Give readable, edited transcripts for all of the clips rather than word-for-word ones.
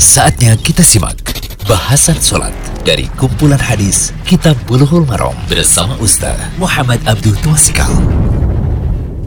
Saatnya kita simak bahasan sholat dari kumpulan hadis Kitab Bulughul Maram bersama Ustaz Muhammad Abduh Tuasikal.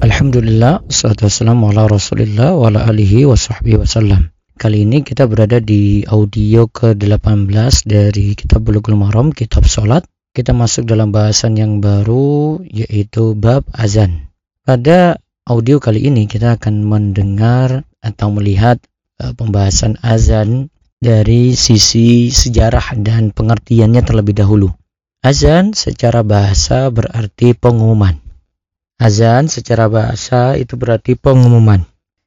Alhamdulillah, wassalatu wassalamu ala rasulillah wa ala alihi wa sahbihi wasallam. Kali ini kita berada di audio ke-18 dari Kitab Bulughul Maram, Kitab Sholat. Kita masuk dalam bahasan yang baru, yaitu bab azan. Pada audio kali ini kita akan mendengar atau melihat pembahasan azan dari sisi sejarah dan pengertiannya terlebih dahulu. Azan secara bahasa berarti pengumuman.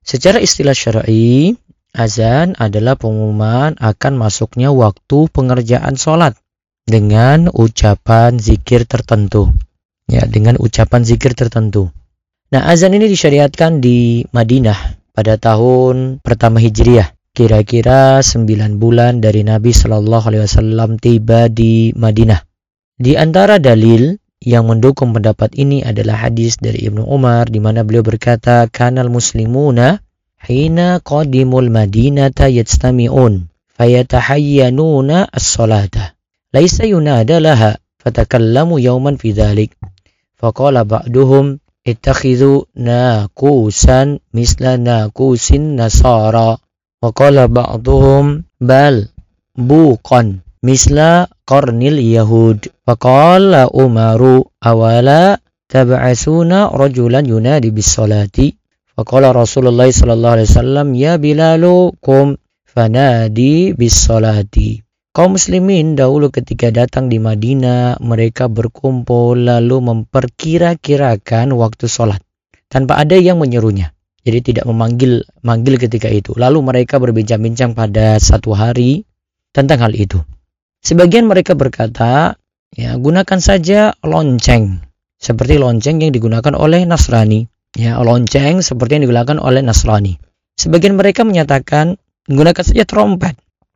Secara istilah syar'i, azan adalah pengumuman akan masuknya waktu pengerjaan sholat dengan ucapan zikir tertentu. Nah, azan ini disyariatkan di Madinah pada tahun pertama Hijriah, kira-kira 9 bulan dari Nabi Shallallahu Alaihi Wasallam tiba di Madinah. Di antara dalil yang mendukung pendapat ini adalah hadis dari Ibnu Umar, di mana beliau berkata, "Kanal muslimuna hina qadimul madinata yajtami'un, fayatahayyanuna as-salata. Laisa yunada laha, fatakallamu yawman fi dhalik. Faqala ba'duhum, ittakhidhu naqusan misla naqusin nasara, wa qala ba'duhum bal buqan misla qarnil yahud, wa qala umaru awala tab'asuna rajulan yunadi bis salati, wa qala rasulullah sallallahu alaihi wasallam ya bilalu qum fanadi bis salati." Kaum muslimin dahulu ketika datang di Madinah, mereka berkumpul lalu memperkira-kirakan waktu sholat tanpa ada yang menyerunya. Jadi tidak memanggil ketika itu. Lalu mereka berbincang-bincang pada satu hari tentang hal itu. Sebagian mereka berkata, ya, gunakan saja lonceng seperti lonceng yang digunakan oleh Nasrani. Sebagian mereka menyatakan, gunakan saja trompet.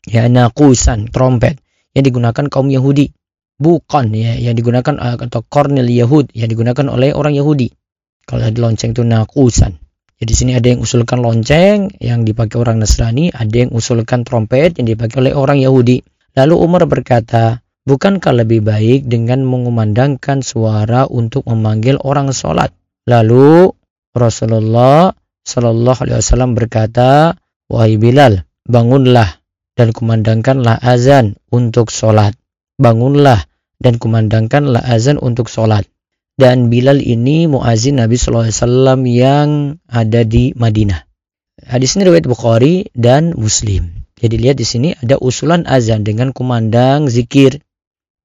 Ya, naqusan, trompet yang digunakan kaum Yahudi, bukan ya yang digunakan atau kornil Yahud yang digunakan oleh orang Yahudi. Kalau ada lonceng itu naqusan. Jadi sini ada yang usulkan lonceng yang dipakai orang Nasrani, ada yang usulkan trompet yang dipakai oleh orang Yahudi. Lalu Umar berkata, bukankah lebih baik dengan mengumandangkan suara untuk memanggil orang sholat? Lalu Rasulullah Shallallahu Alaihi Wasallam berkata, wahai Bilal, bangunlah dan kumandangkanlah azan untuk sholat. Dan Bilal ini muazin Nabi SAW yang ada di Madinah. Hadis ini riwayat Bukhari dan Muslim. Jadi lihat di sini ada usulan azan dengan kumandang zikir,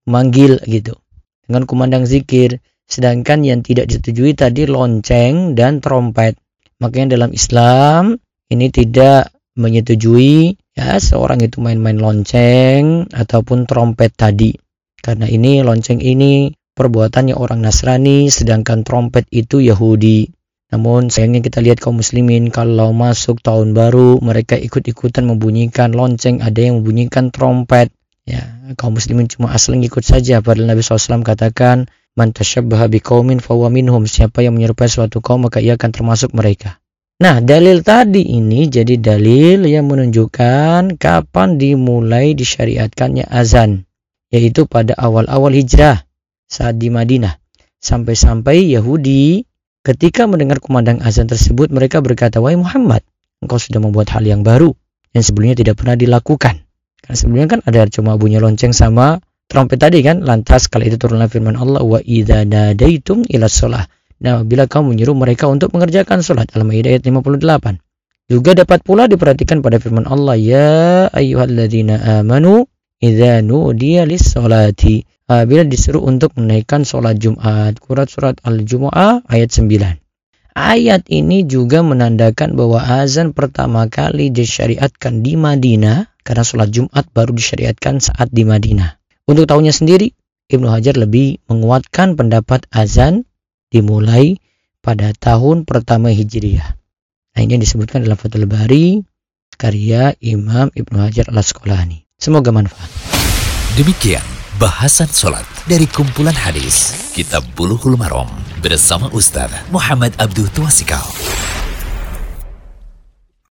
manggil gitu. Dengan kumandang zikir, sedangkan yang tidak disetujui tadi lonceng dan trompet. Makanya dalam Islam ini tidak menyetujui ya seorang itu main-main lonceng ataupun trompet tadi, karena ini lonceng ini perbuatannya orang Nasrani sedangkan trompet itu Yahudi. Namun sayangnya kita lihat kaum muslimin kalau masuk tahun baru mereka ikut-ikutan membunyikan lonceng, ada yang membunyikan trompet. Ya, kaum muslimin cuma asal ngikut saja, padahal Nabi SAW katakan, man tasyabbaha biqaumin fahuwa minhum, siapa yang menyerupai suatu kaum maka ia akan termasuk mereka. Nah, dalil tadi ini jadi dalil yang menunjukkan kapan dimulai disyariatkannya azan, yaitu pada awal-awal hijrah saat di Madinah. Sampai-sampai Yahudi ketika mendengar kumandang azan tersebut mereka berkata, wahai Muhammad, engkau sudah membuat hal yang baru yang sebelumnya tidak pernah dilakukan. Karena sebelumnya kan ada cuma bunyi lonceng sama trompet tadi kan. Lantas kala itu turunlah firman Allah, wa idza nadaitum ila shalah. Nah, bila kamu menyuruh mereka untuk mengerjakan sholat. Al-Maidah ayat 58. Juga dapat pula diperhatikan pada firman Allah, ya ayyuhalladzina amanu idza nudiya lis-sholati. Bila disuruh untuk menaikkan sholat Jumat, surat Al-Jumu'ah ayat 9. Ayat ini juga menandakan bahwa azan pertama kali disyariatkan di Madinah, karena sholat Jumat baru disyariatkan saat di Madinah. Untuk tahunnya sendiri, Ibn Hajar lebih menguatkan pendapat azan dimulai pada tahun pertama Hijriah. Nah, ini yang disebutkan dalam Fathul Bari karya Imam Ibn Hajar Al-Asqalani. Semoga manfaat. Demikian bahasan sholat dari kumpulan hadis Kitab Bulughul Maram bersama Ustaz Muhammad Abduh Tuasikal.